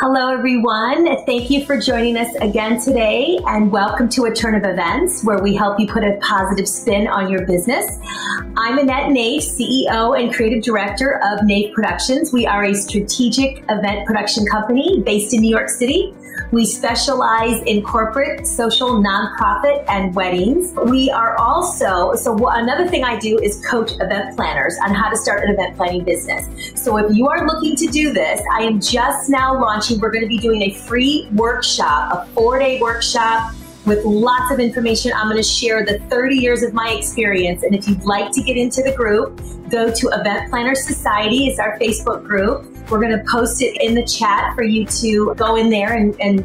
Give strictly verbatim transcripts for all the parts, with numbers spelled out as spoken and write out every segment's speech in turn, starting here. Hello everyone, thank you for joining us again today and welcome to A Turn of Events, where we help you put a positive spin on your business. I'm Annette Nave, C E O and Creative Director of Nave Productions. We are a strategic event production company based in New York City. We specialize in corporate, social, nonprofit, and weddings. We are also, so another thing I do is coach event planners on how to start an event planning business. So if you are looking to do this, I am just now launching We're going to be doing a free workshop, a four-day workshop with lots of information. I'm going to share the thirty years of my experience. And if you'd like to get into the group, go to Event Planner Society. It's our Facebook group. We're going to post it in the chat for you to go in there and, and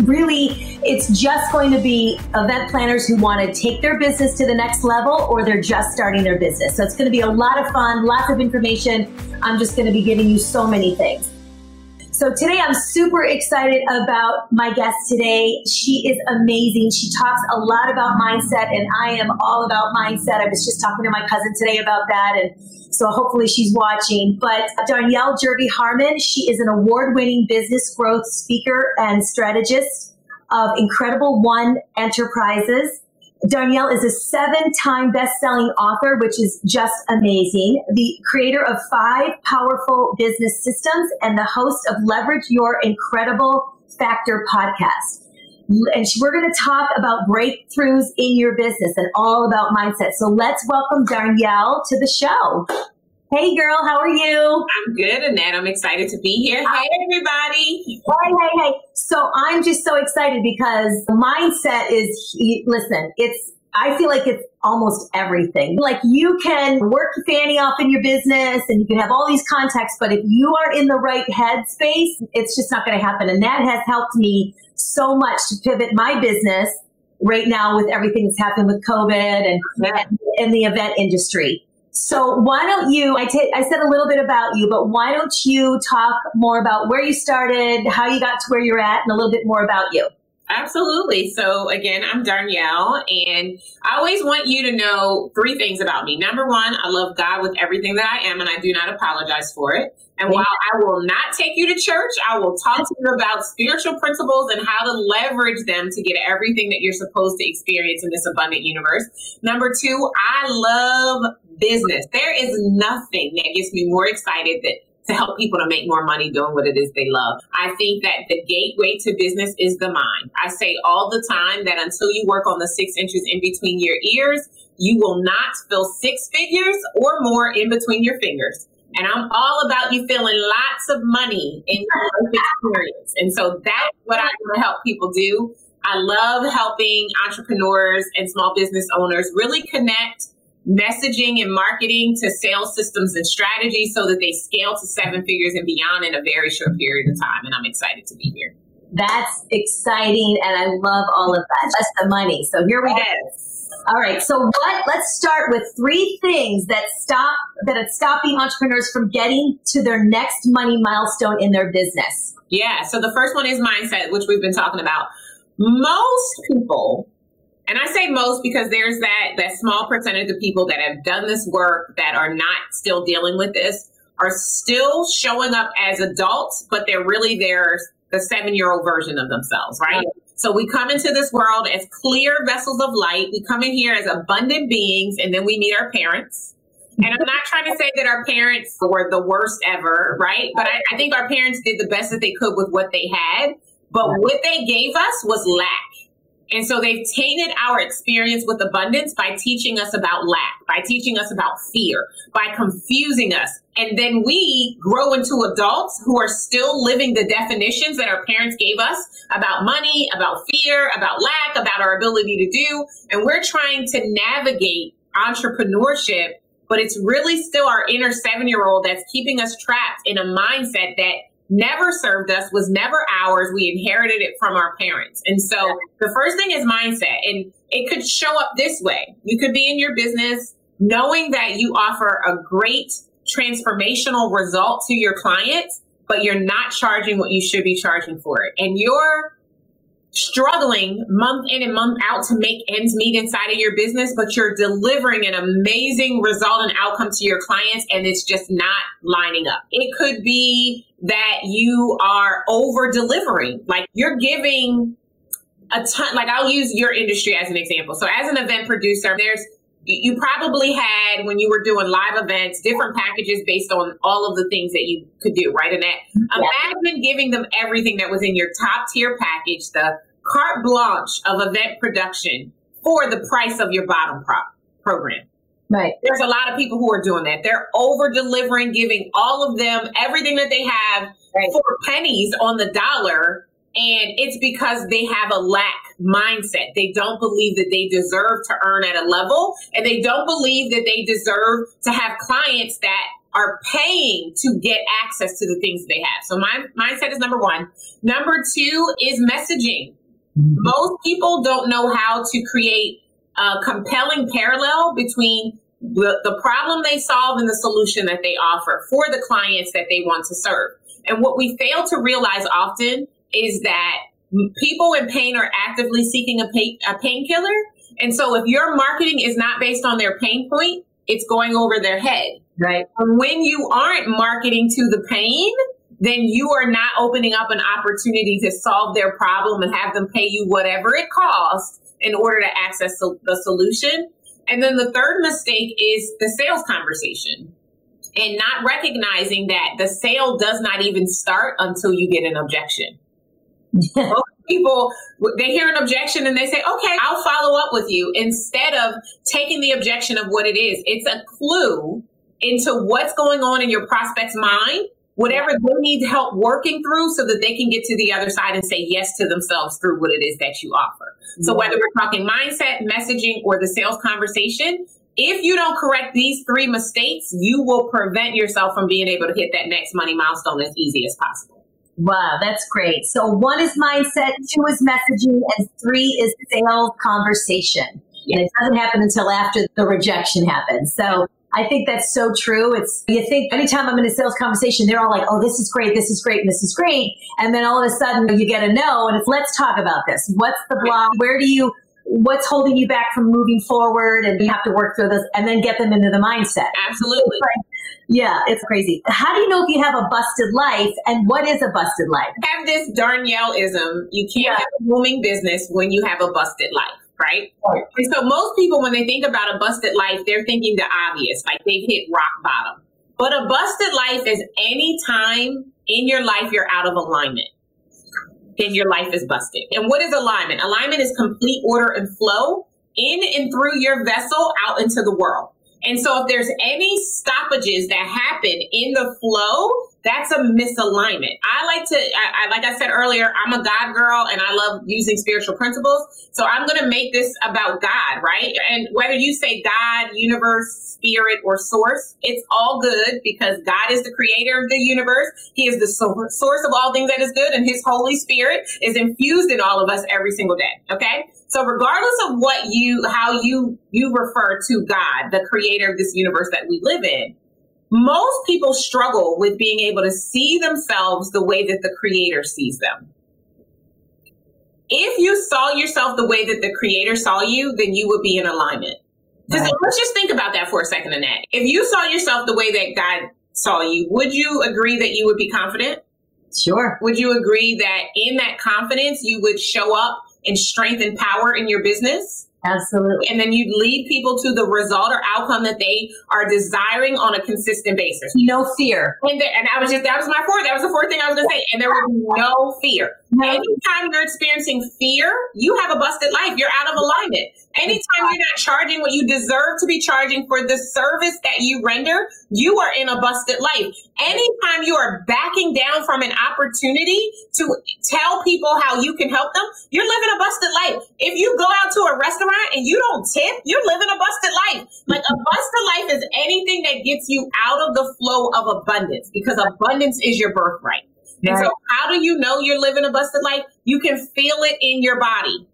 really, it's just going to be event planners who want to take their business to the next level, or they're just starting their business. So it's going to be a lot of fun, lots of information. I'm just going to be giving you so many things. So today I'm super excited about my guest today. She is amazing. She talks a lot about mindset, and I am all about mindset. I was just talking to my cousin today about that, and so hopefully she's watching. But Darnyelle Jervey Harmon, she is an award-winning business growth speaker and strategist of Incredible One Enterprises. Darnyelle is a seven-time best-selling author, which is just amazing, the creator of five powerful business systems, and the host of Leverage Your Incredible Factor podcast. And we're going to talk about breakthroughs in your business and all about mindset. So let's welcome Darnyelle to the show. Hey, girl, how are you? I'm good, Annette. I'm excited to be here. Hi. Hey, everybody. Hey, hey, hey. So I'm just so excited because mindset is, listen, it's, I feel like it's almost everything. Like, you can work Fanny off in your business and you can have all these contacts, but if you are in the right head space, it's just not going to happen. And that has helped me so much to pivot my business right now with everything that's happened with COVID and, yeah. and, and the event industry. So why don't you, I, t- I said a little bit about you, but why don't you talk more about where you started, how you got to where you're at, and a little bit more about you. Absolutely. So again, I'm Darnyelle, and I always want you to know three things about me. Number one, I love God with everything that I am, and I do not apologize for it. And while I will not take you to church, I will talk to you about spiritual principles and how to leverage them to get everything that you're supposed to experience in this abundant universe. Number two, I love business. There is nothing that gets me more excited than to help people to make more money doing what it is they love. I think that the gateway to business is the mind. I say all the time that until you work on the six inches in between your ears, you will not feel six figures or more in between your fingers. And I'm all about you feeling lots of money in your experience. And so that's what I want to help people do. I love helping entrepreneurs and small business owners really connect messaging and marketing to sales systems and strategies so that they scale to seven figures and beyond in a very short period of time. And I'm excited to be here. That's exciting. And I love all of that. That's the money. So here we go. All right. So what, let's start with three things that stop, that are stopping entrepreneurs from getting to their next money milestone in their business. Yeah. So the first one is mindset, which we've been talking about. Most people, and I say most because there's that, that small percentage of people that have done this work that are not still dealing with this, are still showing up as adults, but they're really their the seven-year-old version of themselves, right? Mm-hmm. So we come into this world as clear vessels of light. We come in here as abundant beings, and then we meet our parents. And I'm not trying to say that our parents were the worst ever, right? But I, I think our parents did the best that they could with what they had. But what they gave us was lack. And so they've tainted our experience with abundance by teaching us about lack, by teaching us about fear, by confusing us. And then we grow into adults who are still living the definitions that our parents gave us about money, about fear, about lack, about our ability to do. And we're trying to navigate entrepreneurship, but it's really still our inner seven-year-old that's keeping us trapped in a mindset that never served us, was never ours. We inherited it from our parents. And so yeah. The first thing is mindset. And it could show up this way. You could be in your business knowing that you offer a great transformational result to your clients, but you're not charging what you should be charging for it. And your struggling month in and month out to make ends meet inside of your business, but you're delivering an amazing result and outcome to your clients, and it's just not lining up. It could be that you are over delivering, like you're giving a ton. Like I'll use your industry as an example. So as an event producer, there's you probably had, when you were doing live events, different packages based on all of the things that you could do, right? And that, imagine giving them everything that was in your top tier package, the carte blanche of event production, for the price of your bottom prop program. Right. There's a lot of people who are doing that. They're over delivering, giving all of them everything that they have, right, for pennies on the dollar. And it's because they have a lack mindset. They don't believe that they deserve to earn at a level, and they don't believe that they deserve to have clients that are paying to get access to the things they have. So my mindset is number one. Number two is messaging. Mm-hmm. Most people don't know how to create a compelling parallel between the, the problem they solve and the solution that they offer for the clients that they want to serve. And what we fail to realize often is that people in pain are actively seeking a pain, a painkiller. And so if your marketing is not based on their pain point, it's going over their head. Right. And when you aren't marketing to the pain, then you are not opening up an opportunity to solve their problem and have them pay you whatever it costs in order to access the solution. And then the third mistake is the sales conversation, and not recognizing that the sale does not even start until you get an objection. Most people, they hear an objection and they say, okay, I'll follow up with you, instead of taking the objection of what it is. It's a clue into what's going on in your prospect's mind, whatever they need help working through, so that they can get to the other side and say yes to themselves through what it is that you offer. So whether we're talking mindset, messaging, or the sales conversation, if you don't correct these three mistakes, you will prevent yourself from being able to hit that next money milestone as easy as possible. Wow, that's great. So one is mindset, two is messaging, and three is sales conversation. And it doesn't happen until after the rejection happens. So I think that's so true. It's, you think anytime I'm in a sales conversation, they're all like, oh, this is great, this is great, and this is great. And then all of a sudden you get a no, and it's, let's talk about this. What's the block? Where do you, what's holding you back from moving forward? And you have to work through this and then get them into the mindset. Absolutely. But yeah, it's crazy. How do you know if you have a busted life, and what is a busted life? I have this Darnyelle-ism. You can't yeah. have a booming business when you have a busted life, right? right? And so most people, when they think about a busted life, they're thinking the obvious, like they've hit rock bottom. But a busted life is any time in your life you're out of alignment, then your life is busted. And what is alignment? Alignment is complete order and flow in and through your vessel out into the world. And so if there's any stoppages that happen in the flow, that's a misalignment. I like to, I, I, like I said earlier, I'm a God girl and I love using spiritual principles. So I'm going to make this about God, right? And whether you say God, universe, spirit, or source, it's all good, because God is the creator of the universe. He is the so- source of all things that is good, and his Holy Spirit is infused in all of us every single day. Okay. So regardless of what you, how you, you refer to God, the creator of this universe that we live in, most people struggle with being able to see themselves the way that the creator sees them. If you saw yourself the way that the creator saw you, then you would be in alignment. Because let's just think about that for a second, Annette. If you saw yourself the way that God saw you, would you agree that you would be confident? Sure. Would you agree that in that confidence, you would show up and strength and power in your business? Absolutely. And then you'd lead people to the result or outcome that they are desiring on a consistent basis. No fear. And, the, and I was just, that was my fourth, that was the fourth thing I was going to say. And there was no fear. No. Anytime you're experiencing fear, you have a busted life. You're out of alignment. Anytime you're not charging what you deserve to be charging for the service that you render, you are in a busted life. Anytime you are backing down from an opportunity to tell people how you can help them, you're living a busted life. If you go out to a restaurant and you don't tip, you're living a busted life. Like, a busted life is anything that gets you out of the flow of abundance, because abundance is your birthright. And right. so how do you know you're living a busted life? You can feel it in your body.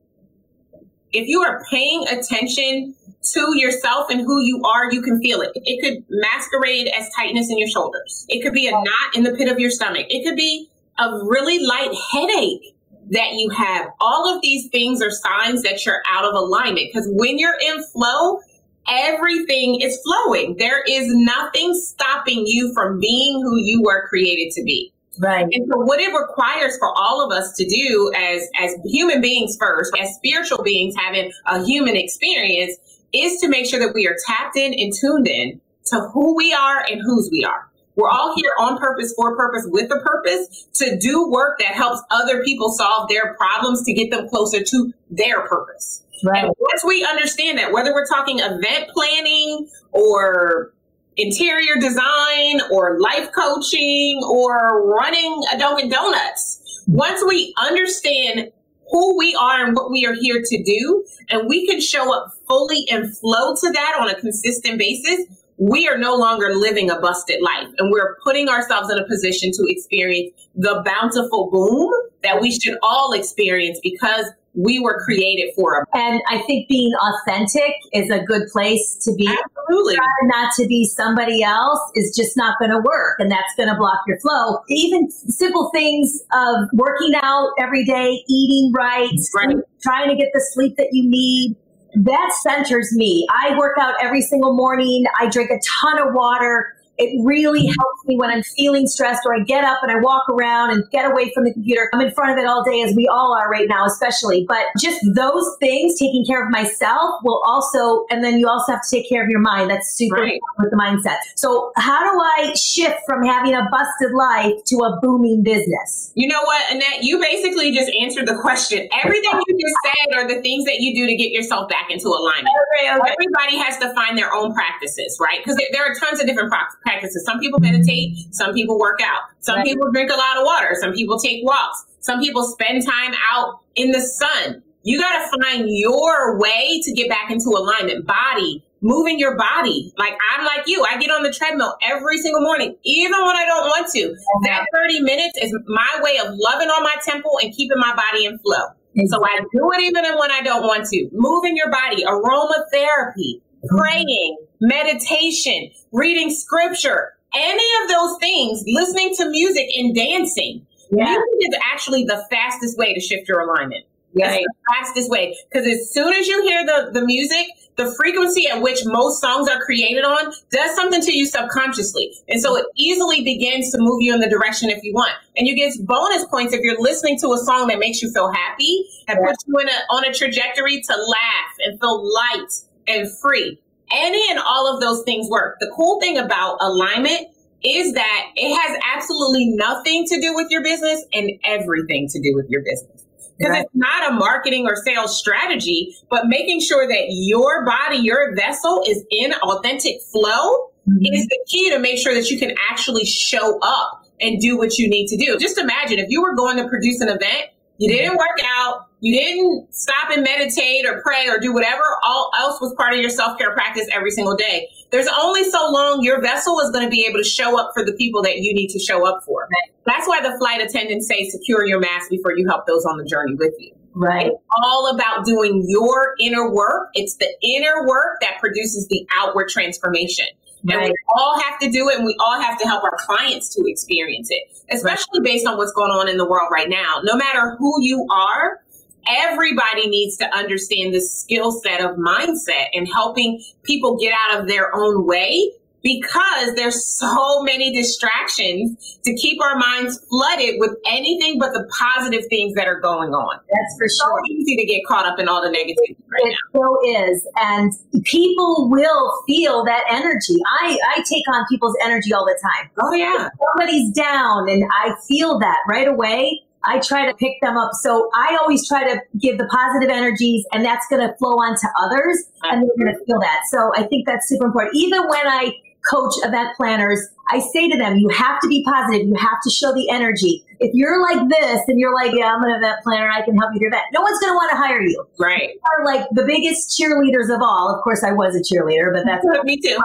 If you are paying attention to yourself and who you are, you can feel it. It could masquerade as tightness in your shoulders. It could be a knot in the pit of your stomach. It could be a really light headache that you have. All of these things are signs that you're out of alignment, because when you're in flow, everything is flowing. There is nothing stopping you from being who you were created to be. Right. And so what it requires for all of us to do as, as human beings first, as spiritual beings having a human experience, is to make sure that we are tapped in and tuned in to who we are and whose we are. We're all here on purpose, for purpose, with a purpose, to do work that helps other people solve their problems to get them closer to their purpose. Right. And once we understand that, whether we're talking event planning or interior design or life coaching or running a Dunkin' Donuts, once we understand who we are and what we are here to do, and we can show up fully and flow to that on a consistent basis, we are no longer living a busted life, and we're putting ourselves in a position to experience the bountiful boom that we should all experience because we were created for it. And I think being authentic is a good place to be. Absolutely. Trying not to be somebody else is just not going to work, and that's going to block your flow. Even simple things of working out every day, eating right, right. trying to get the sleep that you need. That centers me. I work out every single morning. I drink a ton of water. It really helps me when I'm feeling stressed, or I get up and I walk around and get away from the computer. I'm in front of it all day, as we all are right now, especially. But just those things, taking care of myself will also, and then you also have to take care of your mind. That's super right. important with the mindset. So how do I shift from having a busted life to a booming business? You know what, Annette, you basically just answered the question. Everything you just said are the things that you do to get yourself back into alignment. Okay, okay. Everybody has to find their own practices, right? Because there are tons of different practices. Practices. Some people meditate, some people work out, some right. people drink a lot of water, some people take walks, some people spend time out in the sun. You got to find your way to get back into alignment. Body, moving your body. Like I'm like you, I get on the treadmill every single morning, even when I don't want to. Okay. That thirty minutes is my way of loving on my temple and keeping my body in flow. Exactly. So I do it even when I don't want to. Moving your body, aromatherapy, praying, meditation, reading scripture, any of those things, listening to music and dancing. Yeah. Music is actually the fastest way to shift your alignment. Yeah. It's the fastest way. Because as soon as you hear the, the music, the frequency at which most songs are created on does something to you subconsciously. And so it easily begins to move you in the direction if you want. And you get bonus points if you're listening to a song that makes you feel happy and yeah. puts you in a, on a trajectory to laugh and feel light and free. Any and all of those things work. The cool thing about alignment is that it has absolutely nothing to do with your business and everything to do with your business. Because right. it's not a marketing or sales strategy, but making sure that your body, your vessel is in authentic flow mm-hmm. is the key to make sure that you can actually show up and do what you need to do. Just imagine if you were going to produce an event, you didn't work out, you didn't stop and meditate or pray or do whatever all else was part of your self-care practice every single day. There's only so long your vessel is going to be able to show up for the people that you need to show up for. Right. That's why the flight attendants say secure your mask before you help those on the journey with you. Right. It's all about doing your inner work. It's the inner work that produces the outward transformation. Right. And we all have to do it, and we all have to help our clients to experience it, especially right. based on what's going on in the world right now. No matter who you are, everybody needs to understand the skill set of mindset and helping people get out of their own way, because there's so many distractions to keep our minds flooded with anything but the positive things that are going on. That's for sure. It's so easy to get caught up in all the negativity right it now. It so is. And people will feel that energy. I, I take on people's energy all the time. Oh, yeah. If somebody's down and I feel that right away, I try to pick them up. So I always try to give the positive energies, and that's going to flow on to others, and they're going to feel that. So I think that's super important. Even when I coach event planners, I say to them, you have to be positive. You have to show the energy. If you're like this and you're like, yeah, I'm an event planner, I can help you do that, no one's going to want to hire you. Right. You are like the biggest cheerleaders of all. Of course, I was a cheerleader, but that's me too.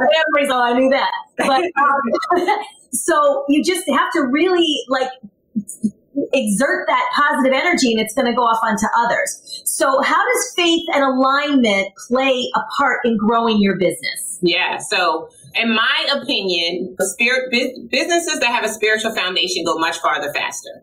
Everybody's all I knew that. But, um, so you just have to really like exert that positive energy, and it's going to go off onto others. So how does faith and alignment play a part in growing your business? Yeah. So in my opinion, the spirit businesses that have a spiritual foundation go much farther faster.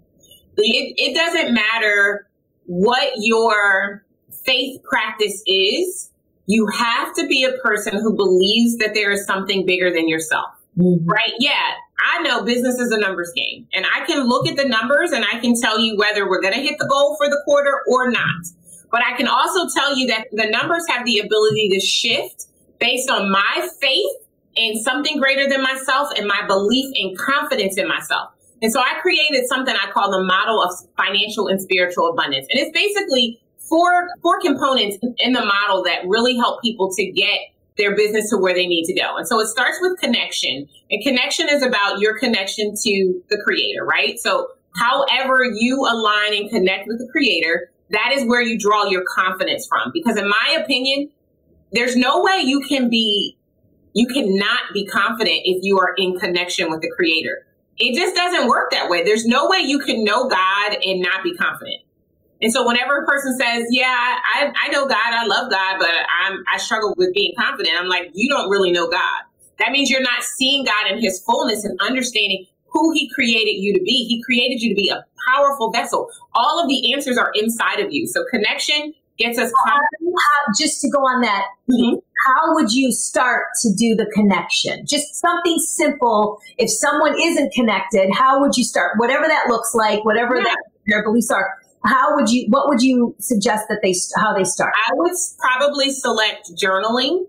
It, it doesn't matter what your faith practice is. You have to be a person who believes that there is something bigger than yourself, mm-hmm. right? Yeah, I know business is a numbers game, and I can look at the numbers and I can tell you whether we're going to hit the goal for the quarter or not. But I can also tell you that the numbers have the ability to shift based on my faith in something greater than myself and my belief and confidence in myself. And so I created something I call the model of financial and spiritual abundance. And it's basically four four components in the model that really help people to get their business to where they need to go. And so it starts with connection. And connection is about your connection to the creator, right? So however you align and connect with the creator, that is where you draw your confidence from. Because in my opinion, there's no way you can be, you cannot be confident if you are in connection with the creator. It just doesn't work that way. There's no way you can know God and not be confident. And so whenever a person says, yeah, I, I know God, I love God, but I'm, I struggle with being confident. I'm like, you don't really know God. That means you're not seeing God in his fullness and understanding who he created you to be. He created you to be a powerful vessel. All of the answers are inside of you. So connection gets us confident. How, just to go on that, mm-hmm. how would you start to do the connection? Just something simple. If someone isn't connected, how would you start? Whatever that looks like, whatever yeah. that, their beliefs are. How would you, what would you suggest that they, how they start? I would probably select journaling.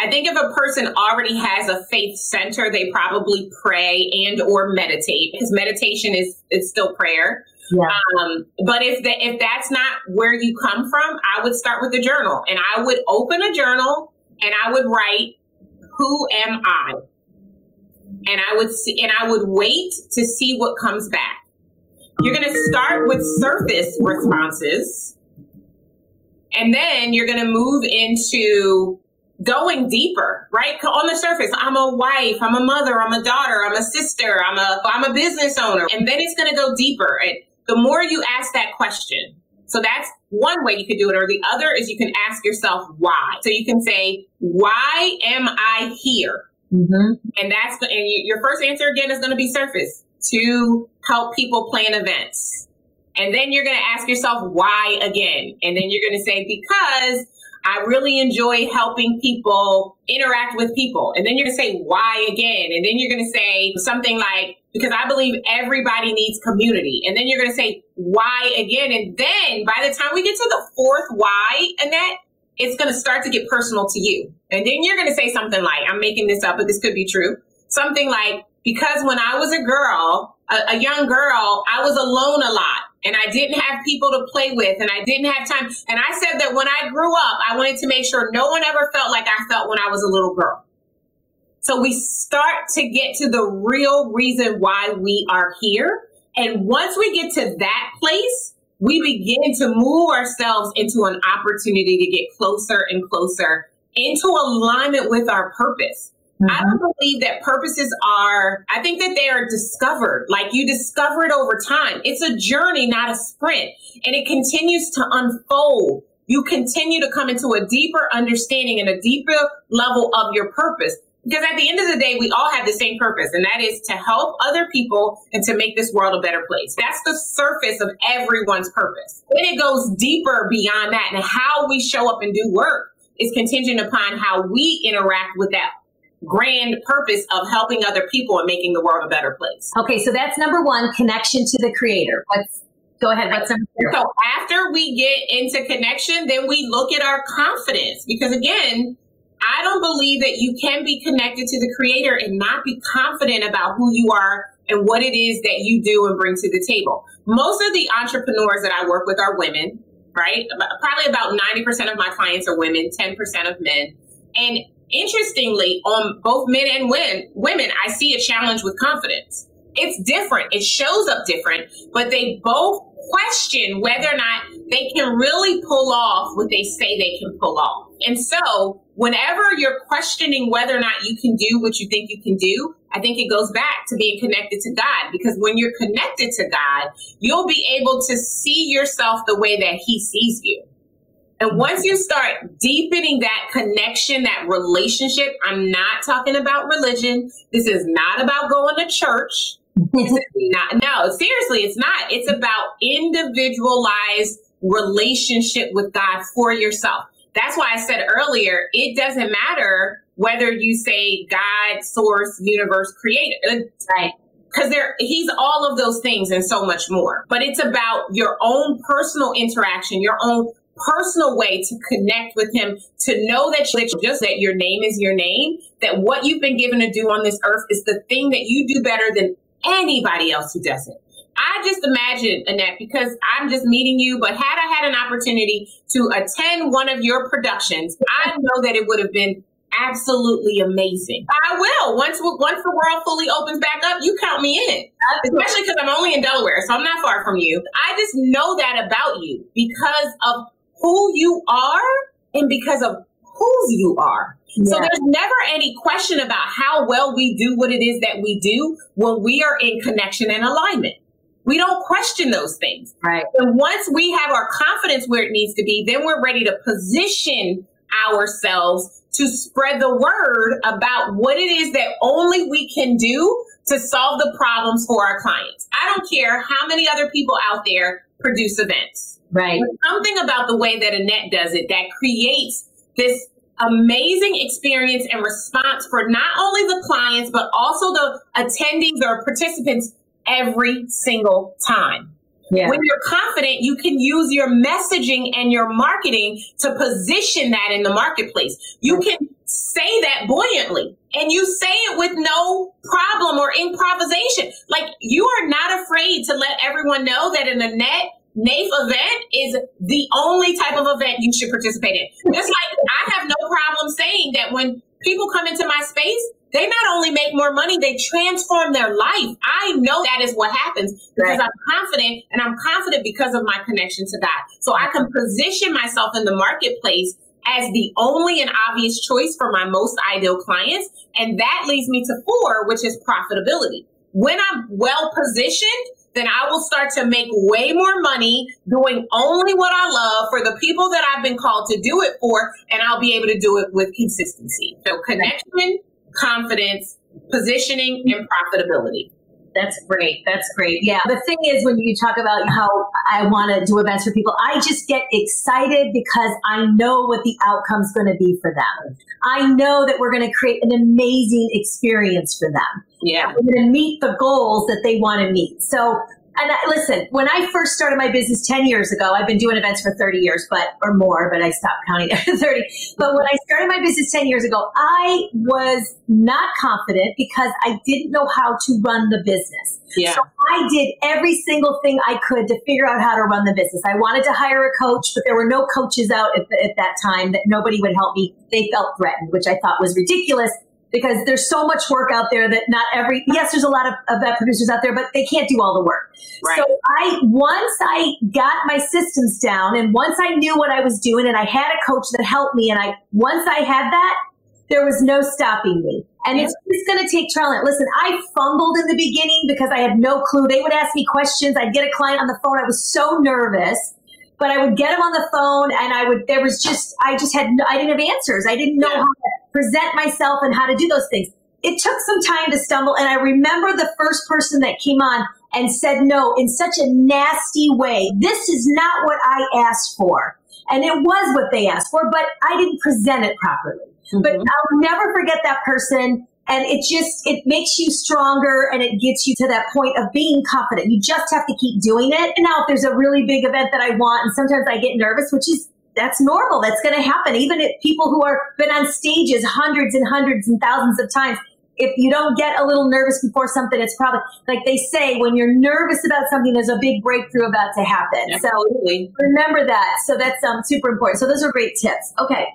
I think if a person already has a faith center, they probably pray and or meditate, because meditation is, it's still prayer. Yeah. Um, but if that, if that's not where you come from, I would start with a journal, and I would open a journal and I would write, who am I? And I would see, and I would wait to see what comes back. You're going to start with surface responses, and then you're going to move into going deeper, right? On the surface, I'm a wife, I'm a mother, I'm a daughter, I'm a sister, I'm a, I'm a business owner. And then it's going to go deeper. And the more you ask that question, so that's one way you could do it. Or the other is you can ask yourself why. So you can say, why am I here? Mm-hmm. And that's, and your first answer again is going to be surface, to help people plan events. And then you're going to ask yourself why again. And then you're going to say, because I really enjoy helping people interact with people. And then you're going to say why again. And then you're going to say something like, because I believe everybody needs community. And then you're going to say why again. And then by the time we get to the fourth why, Annette, it's going to start to get personal to you. And then you're going to say something like, I'm making this up, but this could be true. Something like, because when I was a girl, a, a young girl, I was alone a lot. And I didn't have people to play with, and I didn't have time. And I said that when I grew up, I wanted to make sure no one ever felt like I felt when I was a little girl. So we start to get to the real reason why we are here. And once we get to that place, we begin to move ourselves into an opportunity to get closer and closer into alignment with our purpose. Mm-hmm. I don't believe that purposes are, I think that they are discovered. Like, you discover it over time. It's a journey, not a sprint. And it continues to unfold. You continue to come into a deeper understanding and a deeper level of your purpose. Because at the end of the day, we all have the same purpose, and that is to help other people and to make this world a better place. That's the surface of everyone's purpose. Then it goes deeper beyond that, and how we show up and do work is contingent upon how we interact with that grand purpose of helping other people and making the world a better place. Okay, so that's number one, connection to the creator. Let's go ahead. What's number two? So after we get into connection, then we look at our confidence. Because again, I don't believe that you can be connected to the creator and not be confident about who you are and what it is that you do and bring to the table. Most of the entrepreneurs that I work with are women, right? Probably about ninety percent of my clients are women, ten percent of men. And interestingly, on both men and women, women, I see a challenge with confidence. It's different. It shows up different, but they both question whether or not they can really pull off what they say they can pull off. And so whenever you're questioning whether or not you can do what you think you can do, I think it goes back to being connected to God, because when you're connected to God, you'll be able to see yourself the way that he sees you. And once you start deepening that connection, that relationship, I'm not talking about religion. This is not about going to church. It's not, no, seriously, it's not. It's about individualized relationship with God for yourself. That's why I said earlier, it doesn't matter whether you say God, source, universe, creator, right? Because there, he's all of those things and so much more. But it's about your own personal interaction, your own personal way to connect with him, to know that you, just that your name is your name, that what you've been given to do on this earth is the thing that you do better than anybody else who does it. I just imagine, Annette, because I'm just meeting you, but had I had an opportunity to attend one of your productions, I know that it would have been absolutely amazing. I will. Once once the world fully opens back up, you count me in. Especially because I'm only in Delaware, so I'm not far from you. I just know that about you because of who you are and because of whose you are. Yeah. So there's never any question about how well we do what it is that we do when we are in connection and alignment. We don't question those things. Right. And once we have our confidence where it needs to be, then we're ready to position ourselves to spread the word about what it is that only we can do to solve the problems for our clients. I don't care how many other people out there produce events. Right. There's something about the way that Annette does it that creates this amazing experience and response for not only the clients, but also the attendees or participants every single time. Yeah. When you're confident, you can use your messaging and your marketing to position that in the marketplace. You can say that buoyantly, and you say it with no problem or improvisation. Like, you are not afraid to let everyone know that an Annette Nave event is the only type of event you should participate in. Just like I have no problem saying that when people come into my space, they not only make more money, they transform their life. I know that is what happens because right. I'm confident, and I'm confident because of my connection to God. So I can position myself in the marketplace as the only and obvious choice for my most ideal clients. And that leads me to four, which is profitability. When I'm well positioned, then I will start to make way more money doing only what I love for the people that I've been called to do it for, and I'll be able to do it with consistency. So connection, confidence, positioning, and profitability. That's great. That's great. Yeah. The thing is, when you talk about how I want to do events for people, I just get excited because I know what the outcome's going to be for them. I know that we're going to create an amazing experience for them. Yeah. We're going to meet the goals that they want to meet. So, and I, listen, when I first started my business ten years ago, I've been doing events for thirty years, but, or more, but I stopped counting after thirty. But when I started my business ten years ago, I was not confident because I didn't know how to run the business. Yeah. So I did every single thing I could to figure out how to run the business. I wanted to hire a coach, but there were no coaches out at, at that time. That nobody would help me. They felt threatened, which I thought was ridiculous. Because there's so much work out there that not every, yes, there's a lot of event producers out there, but they can't do all the work. Right. So I, once I got my systems down, and once I knew what I was doing, and I had a coach that helped me, and I, once I had that, there was no stopping me. And yeah. it's just going to take trial. And listen, I fumbled in the beginning because I had no clue. They would ask me questions. I'd get a client on the phone. I was so nervous. But I would get them on the phone, and I would, there was just, I just had, no, I didn't have answers. I didn't know yeah. how to present myself and how to do those things. It took some time to stumble. And I remember the first person that came on and said no in such a nasty way. This is not what I asked for. And it was what they asked for, but I didn't present it properly. Mm-hmm. But I'll never forget that person. And it just, it makes you stronger, and it gets you to that point of being confident. You just have to keep doing it. And now if there's a really big event that I want, and sometimes I get nervous, which is, that's normal. That's going to happen. Even if people who are been on stages hundreds and hundreds and thousands of times, if you don't get a little nervous before something, it's probably, like they say, when you're nervous about something, there's a big breakthrough about to happen. Absolutely. So remember that. So that's um, super important. So those are great tips. Okay.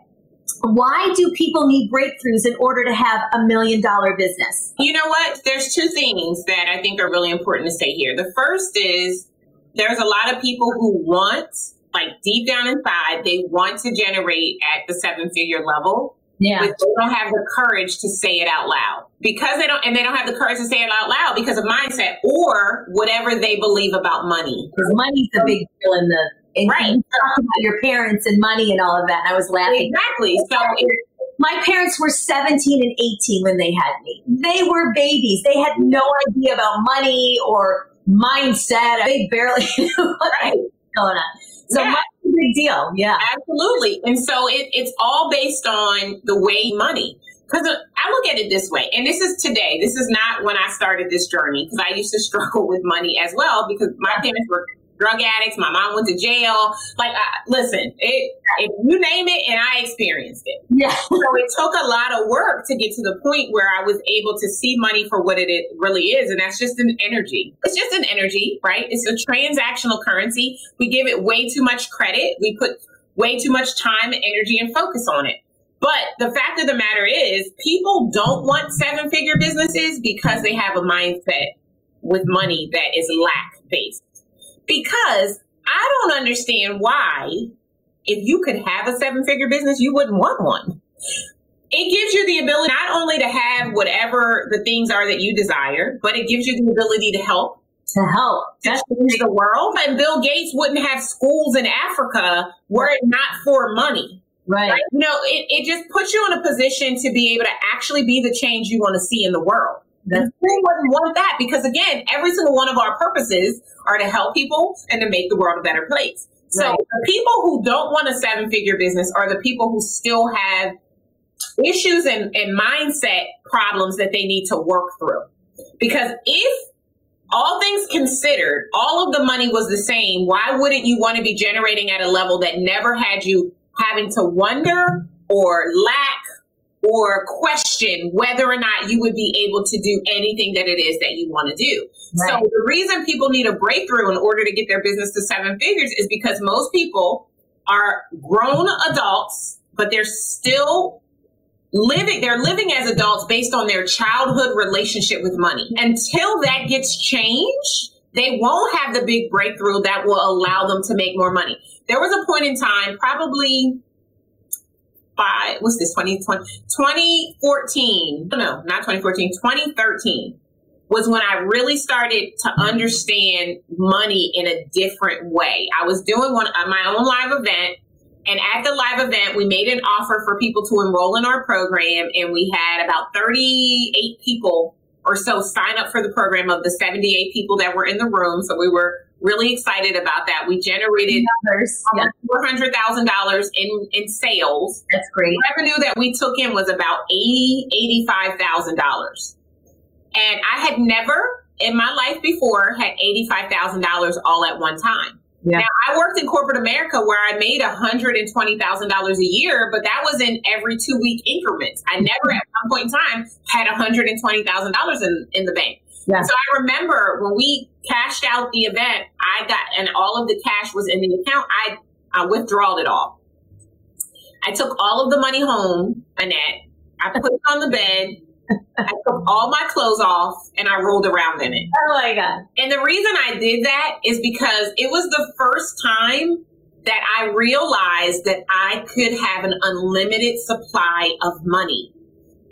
Why do people need breakthroughs in order to have a million dollar business? You know what? There's two things that I think are really important to say here. The first is there's a lot of people who want, like deep down inside, they want to generate at the seven figure level, yeah. but they don't have the courage to say it out loud because they don't, and they don't have the courage to say it out loud because of mindset or whatever they believe about money. Because money's a big deal in the, in right. talking about your parents and money and all of that. And I was laughing. Exactly. So it, My parents were seventeen and eighteen when they had me. They were babies. They had no idea about money or mindset. They barely knew what was going on. So yeah. Money's a big deal. Yeah, absolutely. And so it, it's all based on the way money. Because I look at it this way, and this is today. This is not when I started this journey, because I used to struggle with money as well, because my parents were drug addicts. My mom went to jail. Like, I, listen, it, it, you name it, and I experienced it. Yeah. So it took a lot of work to get to the point where I was able to see money for what it really is. And that's just an energy. It's just an energy, right? It's a transactional currency. We give it way too much credit. We put way too much time and energy and focus on it. But the fact of the matter is, people don't want seven-figure businesses because they have a mindset with money that is lack-based. Because I don't understand why, if you could have a seven-figure business, you wouldn't want one. It gives you the ability not only to have whatever the things are that you desire, but it gives you the ability to help. To help. To change the world. And Bill Gates wouldn't have schools in Africa were it not for money. Right. Like, you know, it, it just puts you in a position to be able to actually be the change you want to see in the world. Mm-hmm. And they wouldn't want that because, again, every single one of our purposes are to help people and to make the world a better place. So right. The people who don't want a seven-figure business are the people who still have issues and, and mindset problems that they need to work through. Because if all things considered, all of the money was the same, why wouldn't you want to be generating at a level that never had you having to wonder or lack or question whether or not you would be able to do anything that it is that you want to do? Right. So the reason people need a breakthrough in order to get their business to seven figures is because most people are grown adults, but they're still living, they're living as adults based on their childhood relationship with money. Until that gets changed, they won't have the big breakthrough that will allow them to make more money. There was a point in time, probably five, what's this, twenty, twenty, twenty fourteen, no, no, not twenty fourteen, twenty thirteen was when I really started to understand money in a different way. I was doing one uh, my own live event, and at the live event, we made an offer for people to enroll in our program, and we had about thirty-eight people or so sign up for the program of the seventy-eight people that were in the room. So we were really excited about that. We generated yeah. four hundred thousand dollars in, in sales. That's great. The revenue that we took in was about eighty thousand dollars, eighty-five thousand dollars. And I had never in my life before had eighty-five thousand dollars all at one time. Yeah. Now, I worked in corporate America where I made one hundred twenty thousand dollars a year, but that was in every two week increments. I never at one point in time had one hundred twenty thousand dollars in, in the bank. Yeah. So I remember when we cashed out the event, I got, and all of the cash was in the account. I, I withdrawed it all. I took all of the money home, Annette. I put it on the bed. I took all my clothes off and I rolled around in it. Oh my God. And the reason I did that is because it was the first time that I realized that I could have an unlimited supply of money.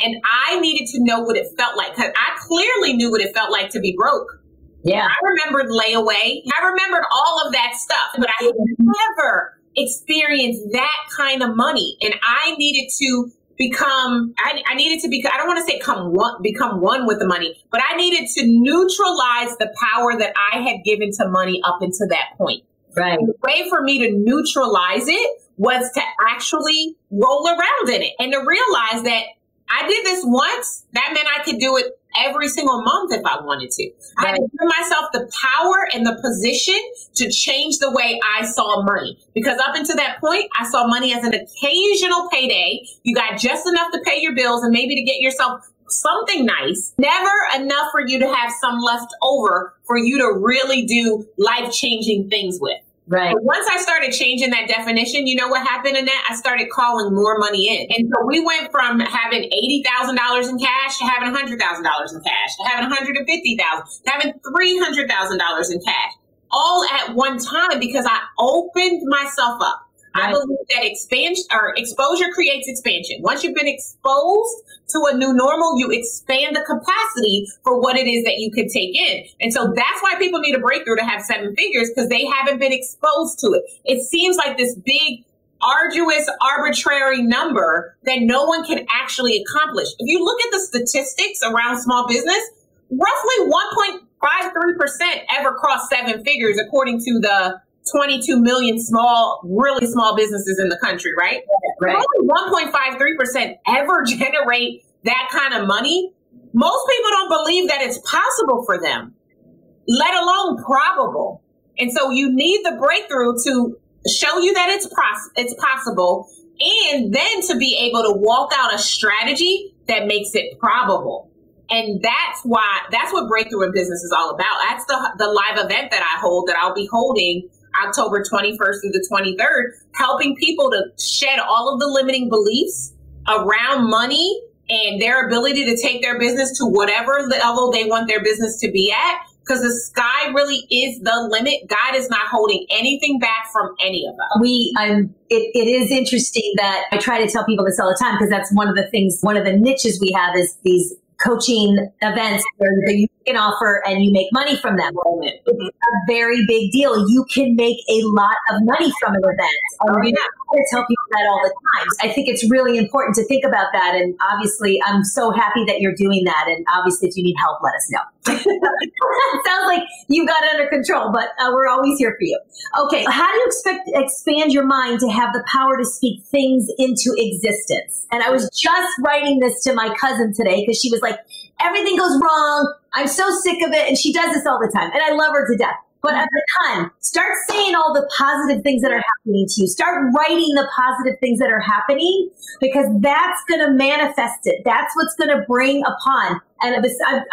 And I needed to know what it felt like, because I clearly knew what it felt like to be broke. Yeah. I remembered layaway. I remembered all of that stuff, but I had never experienced that kind of money. And I needed to become, I, I needed to be, I don't want to say come one, become one with the money, but I needed to neutralize the power that I had given to money up until that point. Right. And the way for me to neutralize it was to actually roll around in it and to realize that I did this once, that meant I could do it every single month if I wanted to. Right. I had to give myself the power and the position to change the way I saw money. Because up until that point, I saw money as an occasional payday. You got just enough to pay your bills and maybe to get yourself something nice. Never enough for you to have some left over for you to really do life-changing things with. Right. But once I started changing that definition, you know what happened, Annette? I started calling more money in. And so we went from having eighty thousand dollars in cash to having one hundred thousand dollars in cash, to having one hundred fifty thousand dollars, to having three hundred thousand dollars in cash, all at one time because I opened myself up. Right. I believe that expansion or exposure creates expansion. Once you've been exposed to a new normal, you expand the capacity for what it is that you could take in. And so that's why people need a breakthrough to have seven figures, because they haven't been exposed to it. It seems like this big arduous, arbitrary number that no one can actually accomplish. If you look at the statistics around small business, roughly one point five three percent ever cross seven figures, according to the twenty-two million small, really small businesses in the country, right? Right. Only one point five three percent ever generate that kind of money. Most people don't believe that it's possible for them, let alone probable. And so you need the breakthrough to show you that it's pos- it's possible, and then to be able to walk out a strategy that makes it probable. And that's why, that's what Breakthrough in Business is all about. That's the, the live event that I hold, that I'll be holding October twenty-first through the twenty-third, helping people to shed all of the limiting beliefs around money and their ability to take their business to whatever level they want their business to be at. Because the sky really is the limit. God is not holding anything back from any of us. We, um, it, it is interesting that I try to tell people this all the time, because that's one of the things, one of the niches we have is these coaching events where you can offer and you make money from them. It's a very big deal. You can make a lot of money from an event. Um, oh, yeah. I tell people that all the time. I think it's really important to think about that. And obviously, I'm so happy that you're doing that. And obviously, if you need help, let us know. Sounds like you got it under control, but uh, we're always here for you. Okay. How do you expect expand your mind to have the power to speak things into existence? And I was just writing this to my cousin today, because she was like, everything goes wrong. I'm so sick of it. And she does this all the time. And I love her to death. But at the time, start saying all the positive things that are happening to you. Start writing the positive things that are happening, because that's going to manifest it. That's what's going to bring upon. And I,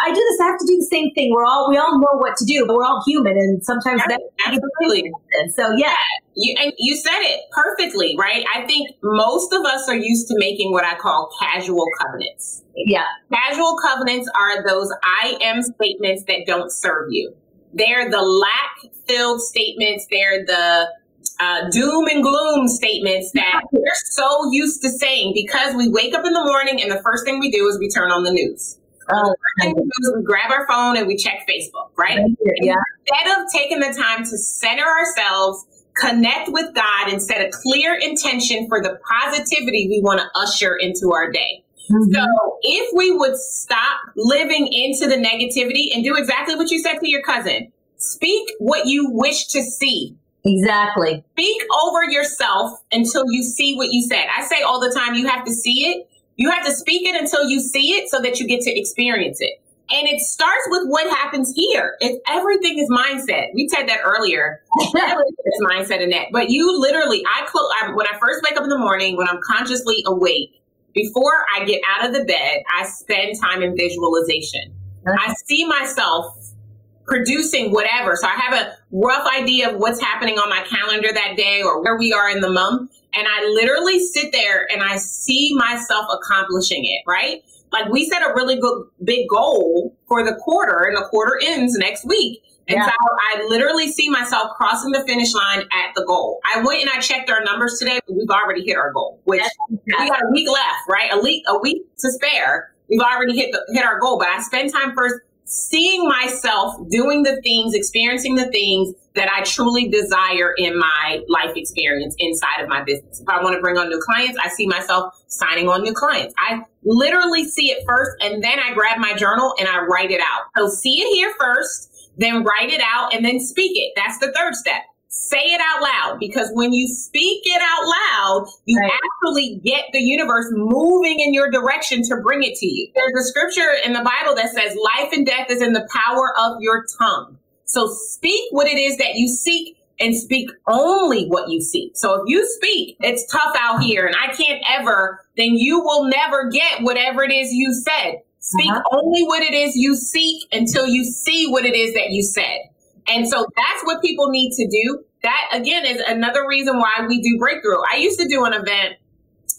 I do this. I have to do the same thing. We're all we all know what to do, but we're all human, and sometimes that's absolutely. So yeah, you and you said it perfectly, right? I think most of us are used to making what I call casual covenants. Yeah, casual covenants are those I am statements that don't serve you. They're the lack-filled statements. They're the uh, doom and gloom statements that we're so used to saying, because we wake up in the morning and the first thing we do is we turn on the news. Oh, the news, we grab our phone and we check Facebook, right? Yeah. Instead of taking the time to center ourselves, connect with God, and set a clear intention for the positivity we want to usher into our day. Mm-hmm. So if we would stop living into the negativity and do exactly what you said to your cousin, speak what you wish to see. Exactly. Speak over yourself until you see what you said. I say all the time, you have to see it. You have to speak it until you see it, so that you get to experience it. And it starts with what happens here. It's, everything is mindset. We said that earlier. Everything is mindset, Annette. But you literally, I, clo- I when I first wake up in the morning, when I'm consciously awake, before I get out of the bed, I spend time in visualization. I see myself producing whatever. So I have a rough idea of what's happening on my calendar that day or where we are in the month. And I literally sit there and I see myself accomplishing it, right? Like, we set a really good, big goal for the quarter, and the quarter ends next week. And yeah. so I literally see myself crossing the finish line at the goal. I went and I checked our numbers today. We've already hit our goal, which we got a week left, right? A week, a week to spare. We've already hit the, hit our goal. But I spend time first seeing myself doing the things, experiencing the things that I truly desire in my life experience inside of my business. If I want to bring on new clients, I see myself signing on new clients. I literally see it first, and then I grab my journal and I write it out. So see it here first, then write it out, and then speak it. That's the third step. Say it out loud, because when you speak it out loud, you right. actually get the universe moving in your direction to bring it to you. There's a scripture in the Bible that says life and death is in the power of your tongue. So speak what it is that you seek, and speak only what you seek. So if you speak, it's tough out here and I can't ever, then you will never get whatever it is you said. Speak uh-huh. only what it is you seek until you see what it is that you said. And so that's what people need to do. That, again, is another reason why we do Breakthrough. I used to do an event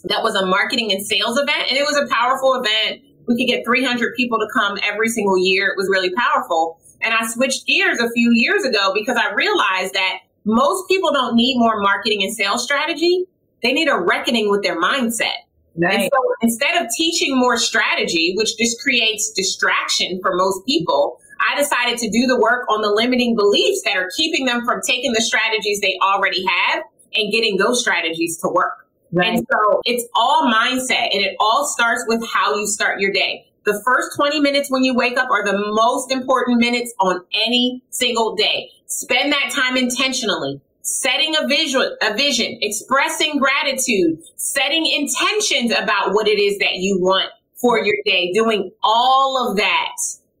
that was a marketing and sales event, and it was a powerful event. We could get three hundred people to come every single year. It was really powerful. And I switched gears a few years ago, because I realized that most people don't need more marketing and sales strategy. They need a reckoning with their mindset. Nice. And so instead of teaching more strategy, which just creates distraction for most people, I decided to do the work on the limiting beliefs that are keeping them from taking the strategies they already have and getting those strategies to work. Right. And so it's all mindset, and it all starts with how you start your day. The first twenty minutes when you wake up are the most important minutes on any single day. Spend that time intentionally, setting a visual, a vision, expressing gratitude, setting intentions about what it is that you want for your day, doing all of that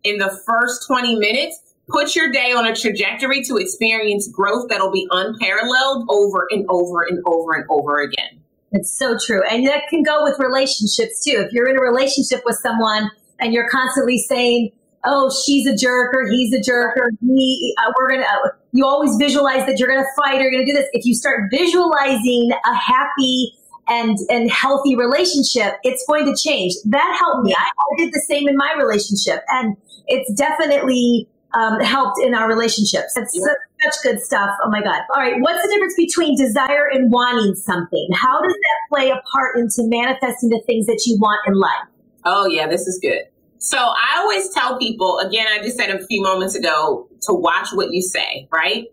in the first twenty minutes. Put your day on a trajectory to experience growth that'll be unparalleled over and over and over and over again. It's so true. And that can go with relationships too. If you're in a relationship with someone and you're constantly saying, oh, she's a jerk or he's a jerk or me, uh, we're going to, uh, you always visualize that you're going to fight or you're going to do this. If you start visualizing a happy and, and healthy relationship, it's going to change. That helped me. I, I did the same in my relationship, and it's definitely um, helped in our relationships. That's yeah. such, such good stuff. Oh my God. All right. What's the difference between desire and wanting something? How does that play a part into manifesting the things that you want in life? Oh yeah, this is good. So I always tell people, again, I just said a few moments ago, to watch what you say, right?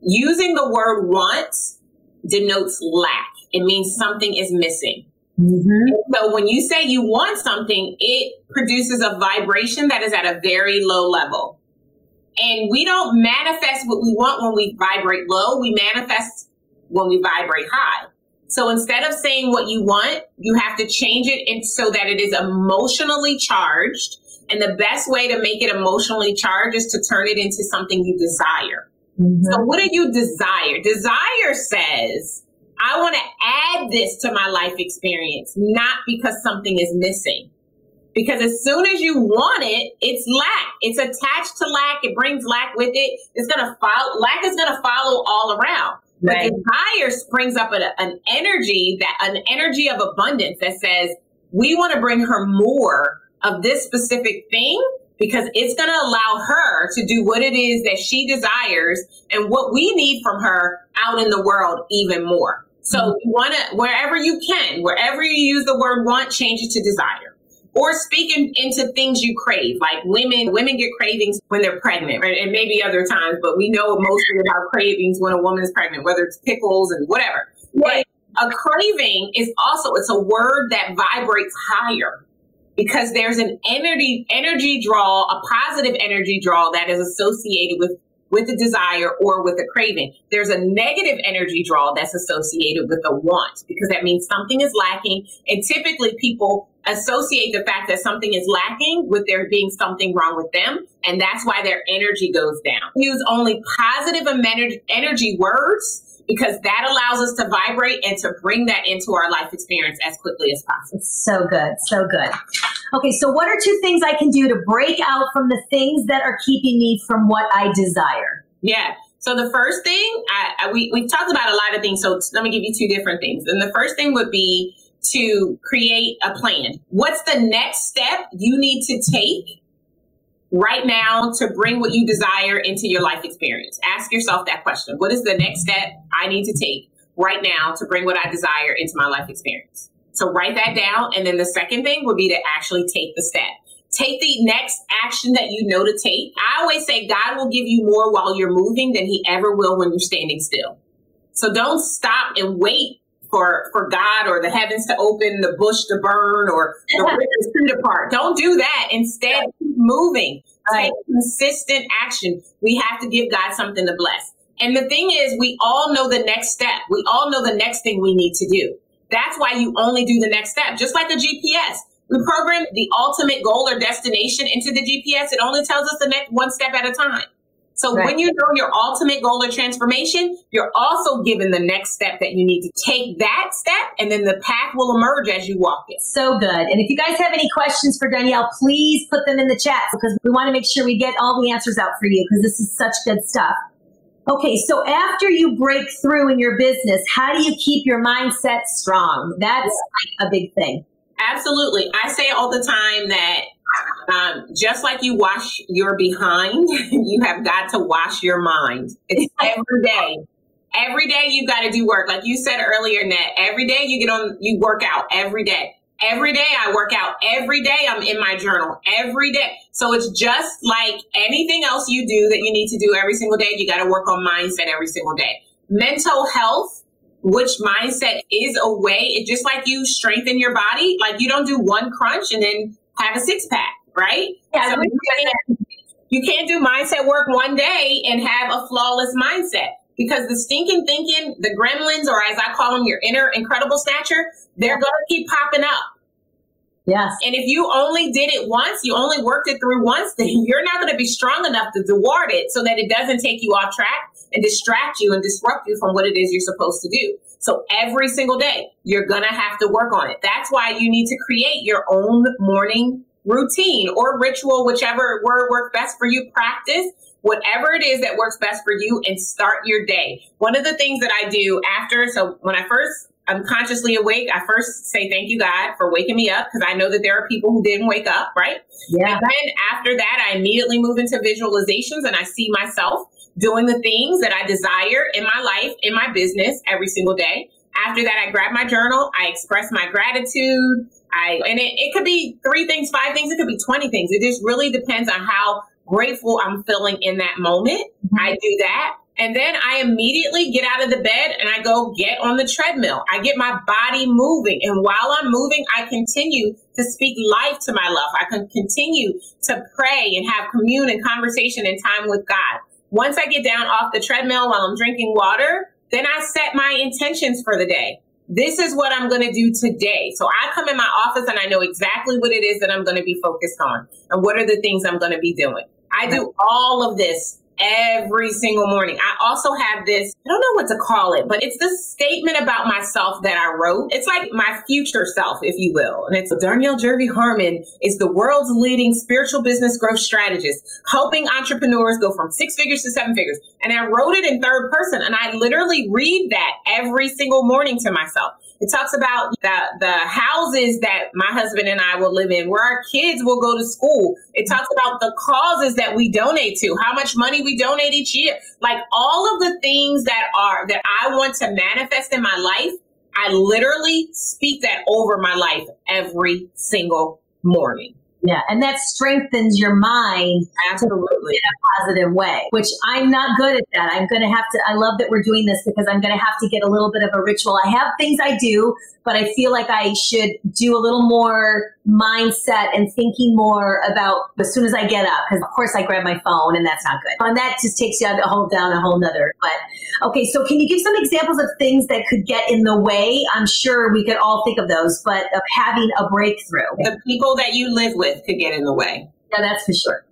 Using the word want denotes lack. It means something is missing. Mm-hmm. So when you say you want something, it produces a vibration that is at a very low level. And we don't manifest what we want when we vibrate low. We manifest when we vibrate high. So instead of saying what you want, you have to change it in so that it is emotionally charged. And the best way to make it emotionally charged is to turn it into something you desire. Mm-hmm. So what do you desire? Desire says, I want to add this to my life experience, not because something is missing. Because as soon as you want it, it's lack. It's attached to lack. It brings lack with it. It's going to follow. Lack is going to follow all around. Right. But desire brings up a, an energy that an energy of abundance that says, we want to bring her more of this specific thing because it's going to allow her to do what it is that she desires and what we need from her out in the world even more. So mm-hmm. you want to, wherever you can, wherever you use the word want, change it to desire. Or speak in, into things you crave, like women, women get cravings when they're pregnant, right? And maybe other times, but we know mostly about cravings when a woman is pregnant, whether it's pickles and whatever. Right. But a craving is also, it's a word that vibrates higher because there's an energy, energy draw, a positive energy draw that is associated with with a desire or with a craving. There's a negative energy draw that's associated with a want because that means something is lacking. And typically people associate the fact that something is lacking with there being something wrong with them. And that's why their energy goes down. Use only positive energy words because that allows us to vibrate and to bring that into our life experience as quickly as possible. So good. So good. Okay, so what are two things I can do to break out from the things that are keeping me from what I desire? Yeah. So the first thing, I, I, we, we've talked about a lot of things. So let me give you two different things. And the first thing would be to create a plan. What's the next step you need to take right now to bring what you desire into your life experience? Ask yourself that question. What is the next step I need to take right now to bring what I desire into my life experience? So write that down. And then the second thing would be to actually take the step. Take the next action that you know to take. I always say God will give you more while you're moving than he ever will when you're standing still. So don't stop and wait for, for God or the heavens to open, the bush to burn, or the rivers to depart. Don't do that. Instead, keep moving. Take consistent action. We have to give God something to bless. And the thing is, we all know the next step. We all know the next thing we need to do. That's why you only do the next step. Just like a G P S, we program the ultimate goal or destination into the G P S. It only tells us the next one step at a time. So right. when you know your ultimate goal or transformation, you're also given the next step that you need to take that step, and then the path will emerge as you walk it. So good. And if you guys have any questions for Darnyelle, please put them in the chat because we want to make sure we get all the answers out for you because this is such good stuff. Okay, so after you break through in your business, how do you keep your mindset strong? That's like a big thing. Absolutely. I say all the time that um, just like you wash your behind, you have got to wash your mind. It's every day. Every day you've got to do work. Like you said earlier, Nat, every day you get on, you work out every day. Every day I work out. Every day I'm in my journal. Every day. So it's just like anything else you do that you need to do every single day. You got to work on mindset every single day. mental health, which mindset is a way, it just like you strengthen your body, like you don't do one crunch and then have a six pack, right? Yeah, so you, can't, you can't do mindset work one day and have a flawless mindset, because the stinking thinking, the gremlins, or as I call them, your inner incredible snatcher, they're going to keep popping up. Yes. And if you only did it once, you only worked it through once, then you're not going to be strong enough to thwart it so that it doesn't take you off track and distract you and disrupt you from what it is you're supposed to do. So every single day, you're going to have to work on it. That's why you need to create your own morning routine or ritual, whichever word works best for you. Practice whatever it is that works best for you and start your day. One of the things that I do after, so when I first I'm consciously awake, I first say, thank you, God, for waking me up, because I know that there are people who didn't wake up, right? Yeah. And then after that, I immediately move into visualizations, and I see myself doing the things that I desire in my life, in my business, every single day. After that, I grab my journal. I express my gratitude. I And it, it could be three things, five things. It could be twenty things. It just really depends on how grateful I'm feeling in that moment. Mm-hmm. I do that. And then I immediately get out of the bed and I go get on the treadmill. I get my body moving. And while I'm moving, I continue to speak life to my love. I can continue to pray and have commune and conversation and time with God. Once I get down off the treadmill while I'm drinking water, then I set my intentions for the day. This is what I'm going to do today. So I come in my office and I know exactly what it is that I'm going to be focused on and what are the things I'm going to be doing. I do all of this every single morning. I also have this, I don't know what to call it, but it's this statement about myself that I wrote. It's like my future self, if you will. And it's Darnyelle Jervey Harmon is the world's leading spiritual business growth strategist, helping entrepreneurs go from six figures to seven figures. And I wrote it in third person. And I literally read that every single morning to myself. It talks about the, the houses that my husband and I will live in, where our kids will go to school. It talks about the causes that we donate to, how much money we donate each year. Like all of the things that are that I want to manifest in my life, I literally speak that over my life every single morning. Yeah. And that strengthens your mind. Absolutely. In a positive way, which I'm not good at that. I'm going to have to, I love that we're doing this because I'm going to have to get a little bit of a ritual. I have things I do, but I feel like I should do a little more mindset and thinking more about as soon as I get up, because of course I grab my phone and that's not good. And that just takes you out a whole down a whole nother. But okay. So can you give some examples of things that could get in the way? I'm sure we could all think of those, but of having a breakthrough. The people that you live with could get in the way. Yeah, that's for sure.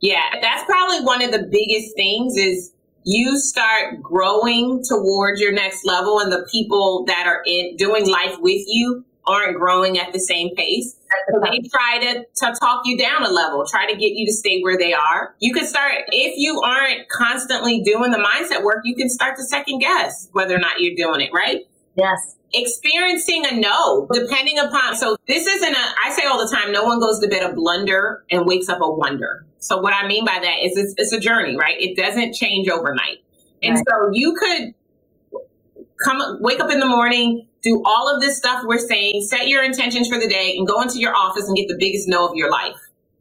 Yeah, that's probably one of the biggest things is you start growing towards your next level and the people that are in doing life with you aren't growing at the same pace. So they try to, to talk you down a level, try to get you to stay where they are. You can start, if you aren't constantly doing the mindset work, you can start to second guess whether or not you're doing it, right? Yes. Experiencing a no, depending upon, so this isn't a, I say all the time, no one goes to bed a blunder and wakes up a wonder. So what I mean by that is it's, it's a journey, right? It doesn't change overnight. And right. So you could come, wake up in the morning, do all of this stuff we're saying, set your intentions for the day and go into your office and get the biggest no of your life.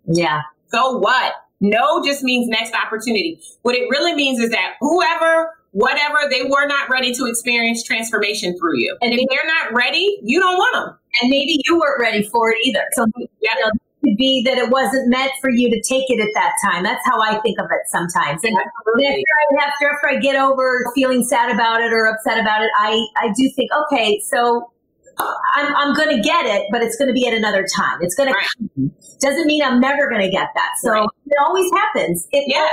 Yeah. So what? No just means next opportunity. What it really means is that whoever, whatever, they were not ready to experience transformation through you. And if they're not ready, you don't want them. And maybe you weren't ready for it either. So yep. You know, it could be that it wasn't meant for you to take it at that time. That's how I think of it sometimes. And after I, after, after I get over feeling sad about it or upset about it, I, I do think, okay, so I'm, I'm going to get it, but it's going to be at another time. It's going right. to come. Doesn't mean I'm never going to get that. So right. It always happens. It yeah,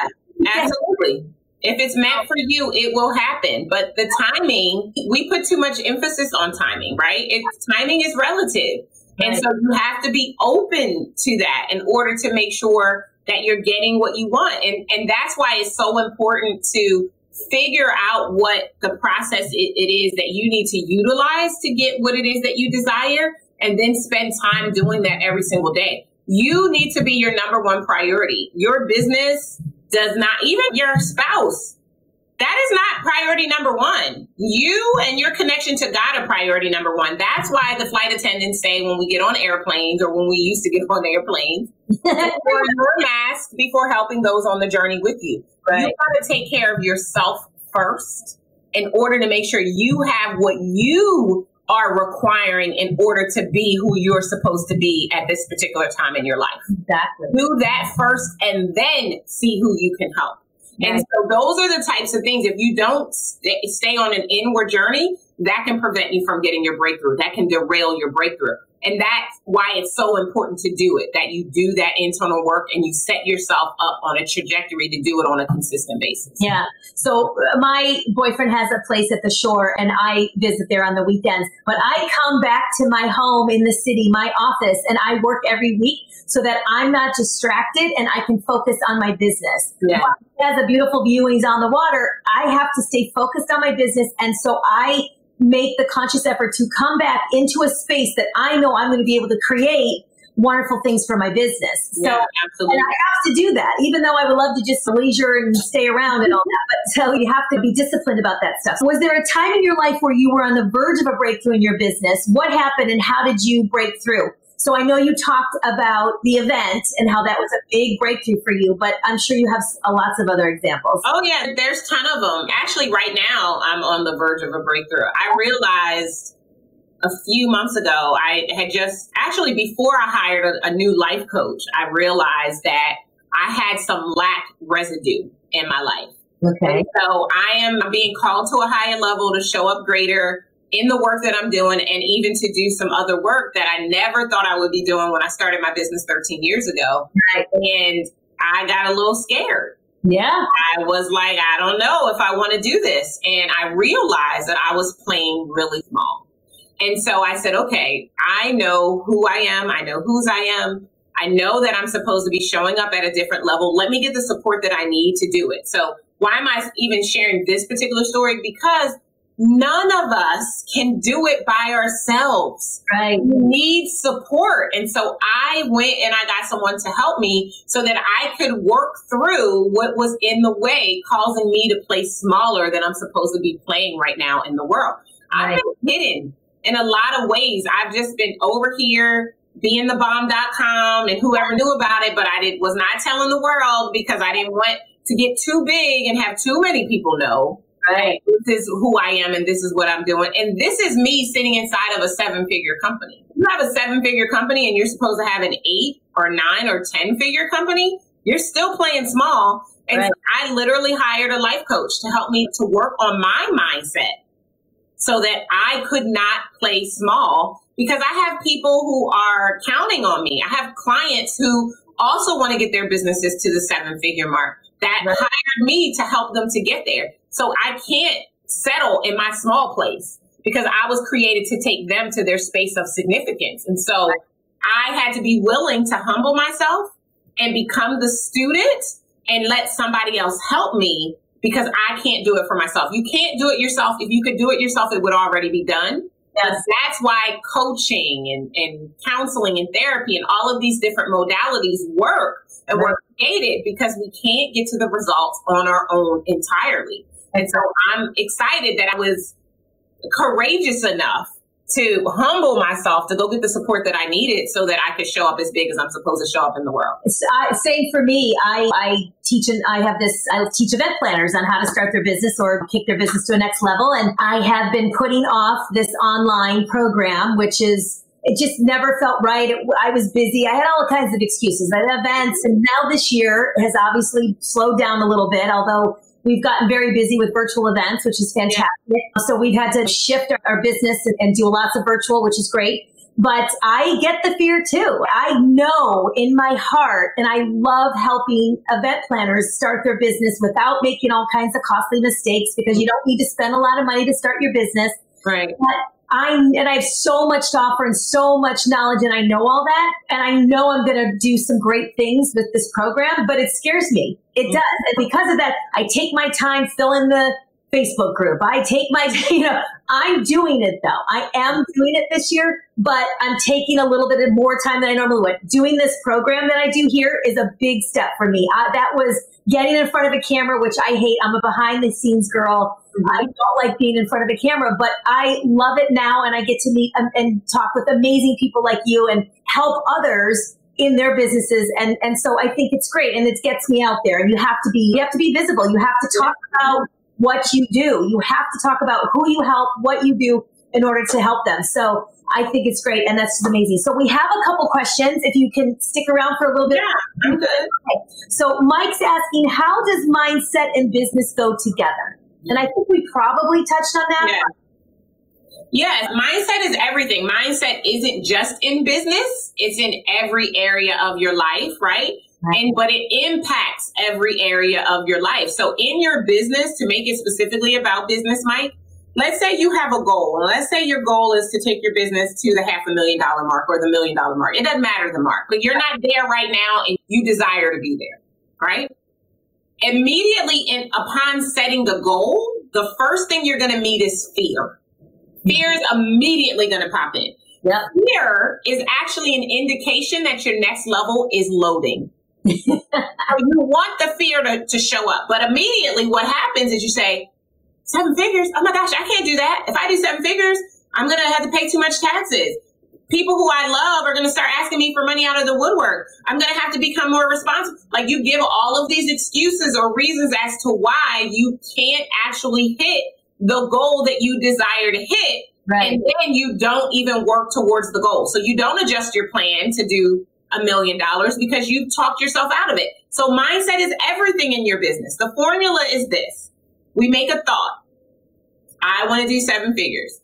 happens. Absolutely. If it's meant for you, it will happen. But the timing, we put too much emphasis on timing, right? It's, timing is relative. Right. And so you have to be open to that in order to make sure that you're getting what you want. And, and that's why it's so important to figure out what the process it, it is that you need to utilize to get what it is that you desire, and then spend time doing that every single day. You need to be your number one priority. Your business does not, even your spouse, that is not priority number one. You and your connection to God are priority number one. That's why the flight attendants say when we get on airplanes, or when we used to get on airplanes, wear your mask before helping those on the journey with you. Right. You got to take care of yourself first. in order to make sure you have what you are requiring in order to be who you're supposed to be at this particular time in your life. Exactly. Do that first and then see who you can help. Right. And so those are the types of things, if you don't st- stay on an inward journey, that can prevent you from getting your breakthrough. That can derail your breakthrough. And that's why it's so important to do it, that you do that internal work and you set yourself up on a trajectory to do it on a consistent basis. Yeah. So my boyfriend has a place at the shore and I visit there on the weekends, but I come back to my home in the city, my office, and I work every week so that I'm not distracted and I can focus on my business. Yeah. While he has a beautiful viewings on the water, I have to stay focused on my business. And so I make the conscious effort to come back into a space that I know I'm going to be able to create wonderful things for my business. So yeah, absolutely. And I have to do that, even though I would love to just leisure and stay around and all that. But so you have to be disciplined about that stuff. So was there a time in your life where you were on the verge of a breakthrough in your business? What happened and how did you break through? So I know you talked about the event and how that was a big breakthrough for you, but I'm sure you have lots of other examples. Oh yeah, there's a ton of them. Actually, right now I'm on the verge of a breakthrough. I realized a few months ago, I had just, actually before I hired a, a new life coach, I realized that I had some lack residue in my life. Okay. And so I am being called to a higher level to show up greater in the work that I'm doing, and even to do some other work that I never thought I would be doing when I started my business thirteen years ago. Right. And I got a little scared. Yeah. I was like, I don't know if I want to do this. And I realized that I was playing really small. And so I said, okay, I know who I am. I know whose I am. I know that I'm supposed to be showing up at a different level. Let me get the support that I need to do it. So why am I even sharing this particular story? Because none of us can do it by ourselves. Right. We need support. And so I went and I got someone to help me so that I could work through what was in the way, causing me to play smaller than I'm supposed to be playing right now in the world. Right. I've been hidden in a lot of ways. I've just been over here being the bomb dot com and whoever knew about it, but I did, was not telling the world because I didn't want to get too big and have too many people know. Right. This is who I am and this is what I'm doing. And this is me sitting inside of a seven-figure company. You have a seven-figure company and you're supposed to have an eight or nine or ten-figure company. You're still playing small. And right. So I literally hired a life coach to help me to work on my mindset so that I could not play small, because I have people who are counting on me. I have clients who also want to get their businesses to the seven-figure mark that right. hired me to help them to get there. So I can't settle in my small place because I was created to take them to their space of significance. And so I had to be willing to humble myself and become the student and let somebody else help me, because I can't do it for myself. You can't do it yourself. If you could do it yourself, it would already be done. Yes. That's why coaching and, and counseling and therapy and all of these different modalities work and right. were created, because we can't get to the results on our own entirely. And so I'm excited that I was courageous enough to humble myself to go get the support that I needed so that I could show up as big as I'm supposed to show up in the world. Uh, same for me. I, I teach and I have this, I teach event planners on how to start their business or kick their business to a next level. And I have been putting off this online program, which is, it just never felt right. It, I was busy. I had all kinds of excuses. I had events, and now this year has obviously slowed down a little bit, although we've gotten very busy with virtual events, which is fantastic. Yeah. So we've had to shift our business and do lots of virtual, which is great. But I get the fear too. I know in my heart, and I love helping event planners start their business without making all kinds of costly mistakes, because you don't need to spend a lot of money to start your business. Right. But I, and I have so much to offer and so much knowledge, and I know all that. And I know I'm going to do some great things with this program, but it scares me. It does. And because of that, I take my time, fill in the Facebook group. I take my, you know, I'm doing it though. I am doing it this year, but I'm taking a little bit more time than I normally would. Doing this program that I do here is a big step for me. I, that was getting in front of a camera, which I hate. I'm a behind the scenes girl. I don't like being in front of a camera, but I love it now. And I get to meet and, and talk with amazing people like you and help others in their businesses. And, and so I think it's great. And it gets me out there, and you have to be, you have to be visible. You have to talk about what you do. You have to talk about who you help, what you do in order to help them. So I think it's great. And that's just amazing. So we have a couple questions. If you can stick around for a little bit. Yeah, I'm good. Okay. So Mike's asking, how does mindset and business go together? And I think we probably touched on that. Yeah. Yes, mindset is everything. Mindset isn't just in business. It's in every area of your life, right? Right. And but it impacts every area of your life. So in your business, to make it specifically about business, Mike, let's say you have a goal. And let's say your goal is to take your business to the half a million dollar mark or the million dollar mark. It doesn't matter the mark, but you're not there right now and you desire to be there, right? Immediately in, upon setting the goal, the first thing you're going to meet is fear. Fear is immediately going to pop in. Yep. Fear is actually an indication that your next level is loading. You want the fear to, to show up. But immediately what happens is you say, seven figures? Oh my gosh, I can't do that. If I do seven figures, I'm going to have to pay too much taxes. People who I love are going to start asking me for money out of the woodwork. I'm going to have to become more responsible. Like you give all of these excuses or reasons as to why you can't actually hit the goal that you desire to hit, right. And then you don't even work towards the goal. So you don't adjust your plan to do a million dollars because you've talked yourself out of it. So mindset is everything in your business. The formula is this. We make a thought. I want to do seven figures.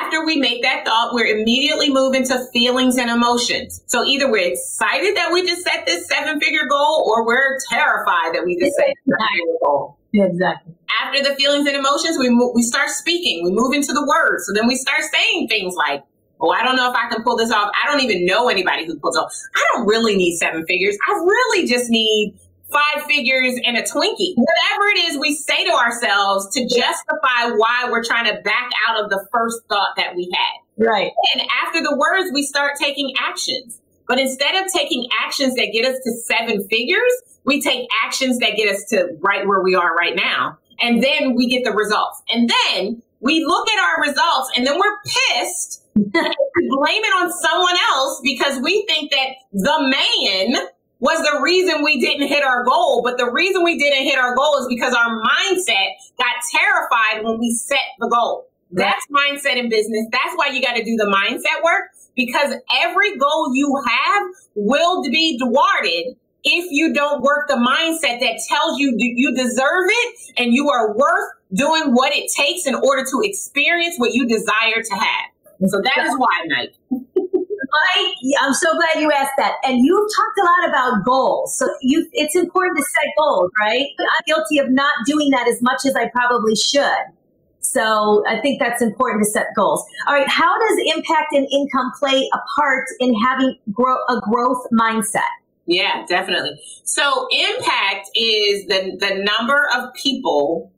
After we make that thought, we're immediately moving to feelings and emotions. So either we're excited that we just set this seven-figure goal or we're terrified that we just set this seven-figure goal. Exactly. After the feelings and emotions, we mo- we start speaking. We move into the words. So then we start saying things like, oh, I don't know if I can pull this off. I don't even know anybody who pulls off. I don't really need seven figures. I really just need five figures and a Twinkie. Whatever it is we say to ourselves to justify why we're trying to back out of the first thought that we had. Right. And after the words, we start taking actions. But instead of taking actions that get us to seven figures, we take actions that get us to right where we are right now. And then we get the results. And then we look at our results and then we're pissed. We blame it on someone else because we think that the man was the reason we didn't hit our goal. But the reason we didn't hit our goal is because our mindset got terrified when we set the goal. That's mindset in business. That's why you got to do the mindset work, because every goal you have will be thwarted if you don't work the mindset that tells you you deserve it and you are worth doing what it takes in order to experience what you desire to have. So that is why, Mike. Mike, I'm so glad you asked that. And you've talked a lot about goals. So you, it's important to set goals, right? I'm guilty of not doing that as much as I probably should. So I think that's important to set goals. All right. How does impact and income play a part in having grow, a growth mindset? Yeah, definitely. So impact is the, the number of people.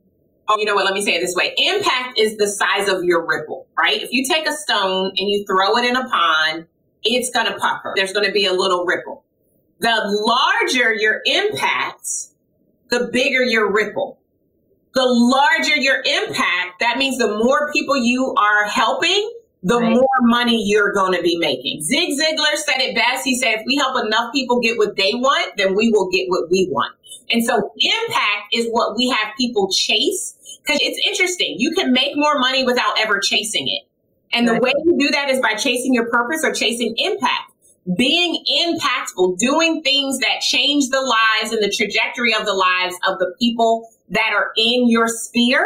Oh, you know what? Let me say it this way. Impact is the size of your ripple, right? If you take a stone and you throw it in a pond, it's going to pucker. There's going to be a little ripple. The larger your impact, the bigger your ripple. The larger your impact, that means the more people you are helping, the right. more money you're going to be making. Zig Ziglar said it best. He said, if we help enough people get what they want, then we will get what we want. And so impact is what we have people chase, because it's interesting. You can make more money without ever chasing it. And the way you do that is by chasing your purpose or chasing impact, being impactful, doing things that change the lives and the trajectory of the lives of the people that are in your sphere.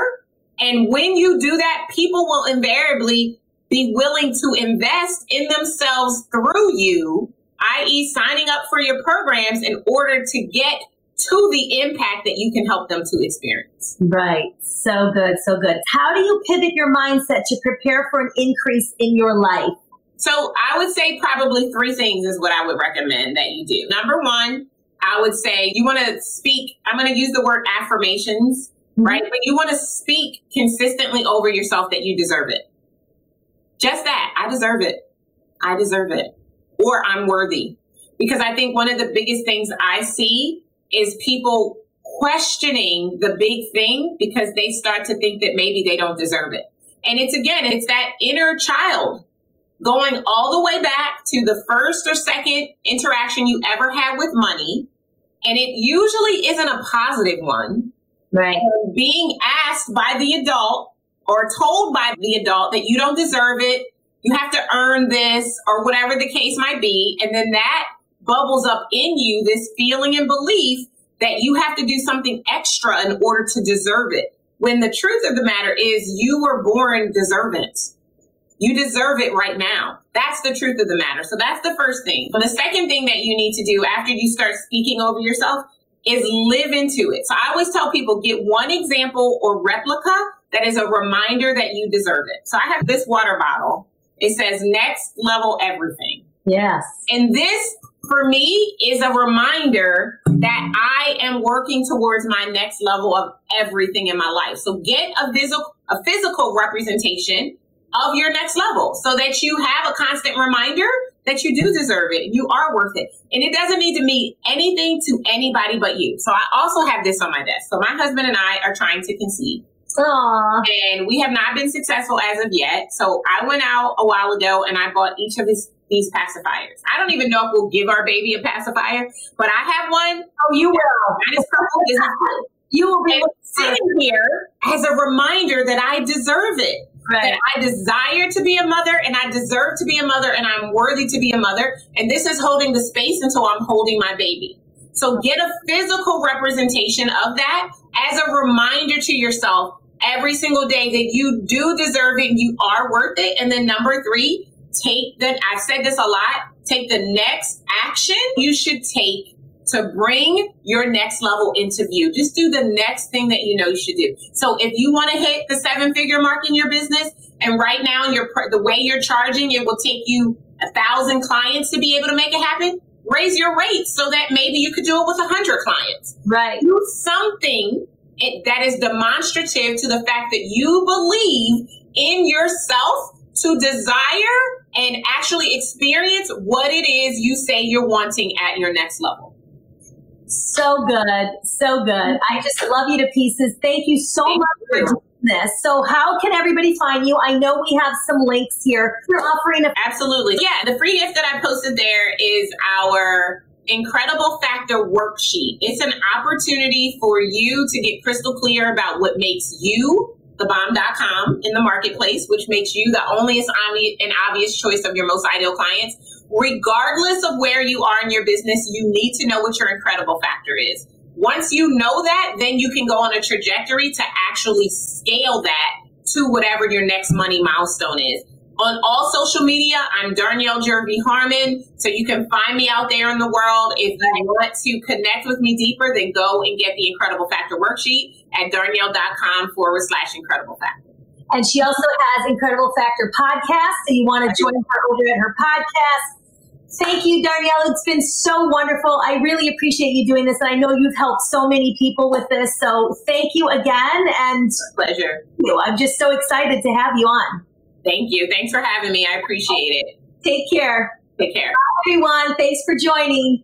And when you do that, people will invariably be willing to invest in themselves through you, that is signing up for your programs in order to get to the impact that you can help them to experience. Right. So good. So good. How do you pivot your mindset to prepare for an increase in your life? So I would say probably three things is what I would recommend that you do. Number one, I would say you want to speak. I'm going to use the word affirmations, mm-hmm. right? But you want to speak consistently over yourself that you deserve it. Just that. I deserve it. I deserve it. Or I'm worthy. Because I think one of the biggest things I see is people questioning the big thing because they start to think that maybe they don't deserve it. And it's, again, it's that inner child going all the way back to the first or second interaction you ever had with money. And it usually isn't a positive one. Right. So being asked by the adult or told by the adult that you don't deserve it, you have to earn this, or whatever the case might be. And then that bubbles up in you, this feeling and belief that you have to do something extra in order to deserve it. When the truth of the matter is you were born deserving. You deserve it right now. That's the truth of the matter. So that's the first thing. But the second thing that you need to do after you start speaking over yourself is live into it. So I always tell people, get one example or replica that is a reminder that you deserve it. So I have this water bottle. It says next level everything. Yes. And this for me is a reminder that I am working towards my next level of everything in my life. So get a physical, a physical representation of your next level so that you have a constant reminder that you do deserve it. You are worth it. And it doesn't need to mean anything to anybody but you. So I also have this on my desk. So my husband and I are trying to conceive. Aww. And we have not been successful as of yet. So I went out a while ago and I bought each of his, these pacifiers. I don't even know if we'll give our baby a pacifier, but I have one. Oh, you will. Mine is purple. Is purple. You will be sitting here as a reminder that I deserve it. Right. That I desire to be a mother and I deserve to be a mother and I'm worthy to be a mother. And this is holding the space until I'm holding my baby. So get a physical representation of that as a reminder to yourself every single day that you do deserve it and you are worth it. And then number three, take the, I've said this a lot, take the next action you should take to bring your next level into view. Just do the next thing that you know you should do. So if you want to hit the seven figure mark in your business, and right now you're, the way you're charging, it will take you a thousand clients to be able to make it happen. Raise your rates so that maybe you could do it with a hundred clients. Right. Do something that is demonstrative to the fact that you believe in yourself to desire and actually experience what it is you say you're wanting at your next level. So good. So good. I just love you to pieces. Thank you so Thank much for doing this. So how can everybody find you? I know we have some links here. You're offering a- Absolutely. Yeah. The free gift that I posted there is our Incredible Factor worksheet. It's an opportunity for you to get crystal clear about what makes you the bomb dot com in the marketplace, which makes you the only and obvious choice of your most ideal clients. Regardless of where you are in your business, you need to know what your incredible factor is. Once you know that, then you can go on a trajectory to actually scale that to whatever your next money milestone is. On all social media, I'm Darnyelle Jervey Harmon, so you can find me out there in the world. If you want to connect with me deeper, then go and get the Incredible Factor worksheet at darnyelle.com forward slash Incredible Factor. And she also has Incredible Factor podcast, so you want to join her over at her podcast. Thank you, Darnyelle. It's been so wonderful. I really appreciate you doing this, and I know you've helped so many people with this, so thank you again. And pleasure. You know, I'm just so excited to have you on. Thank you. Thanks for having me. I appreciate it. Take care. Take care. Bye, everyone. Thanks for joining.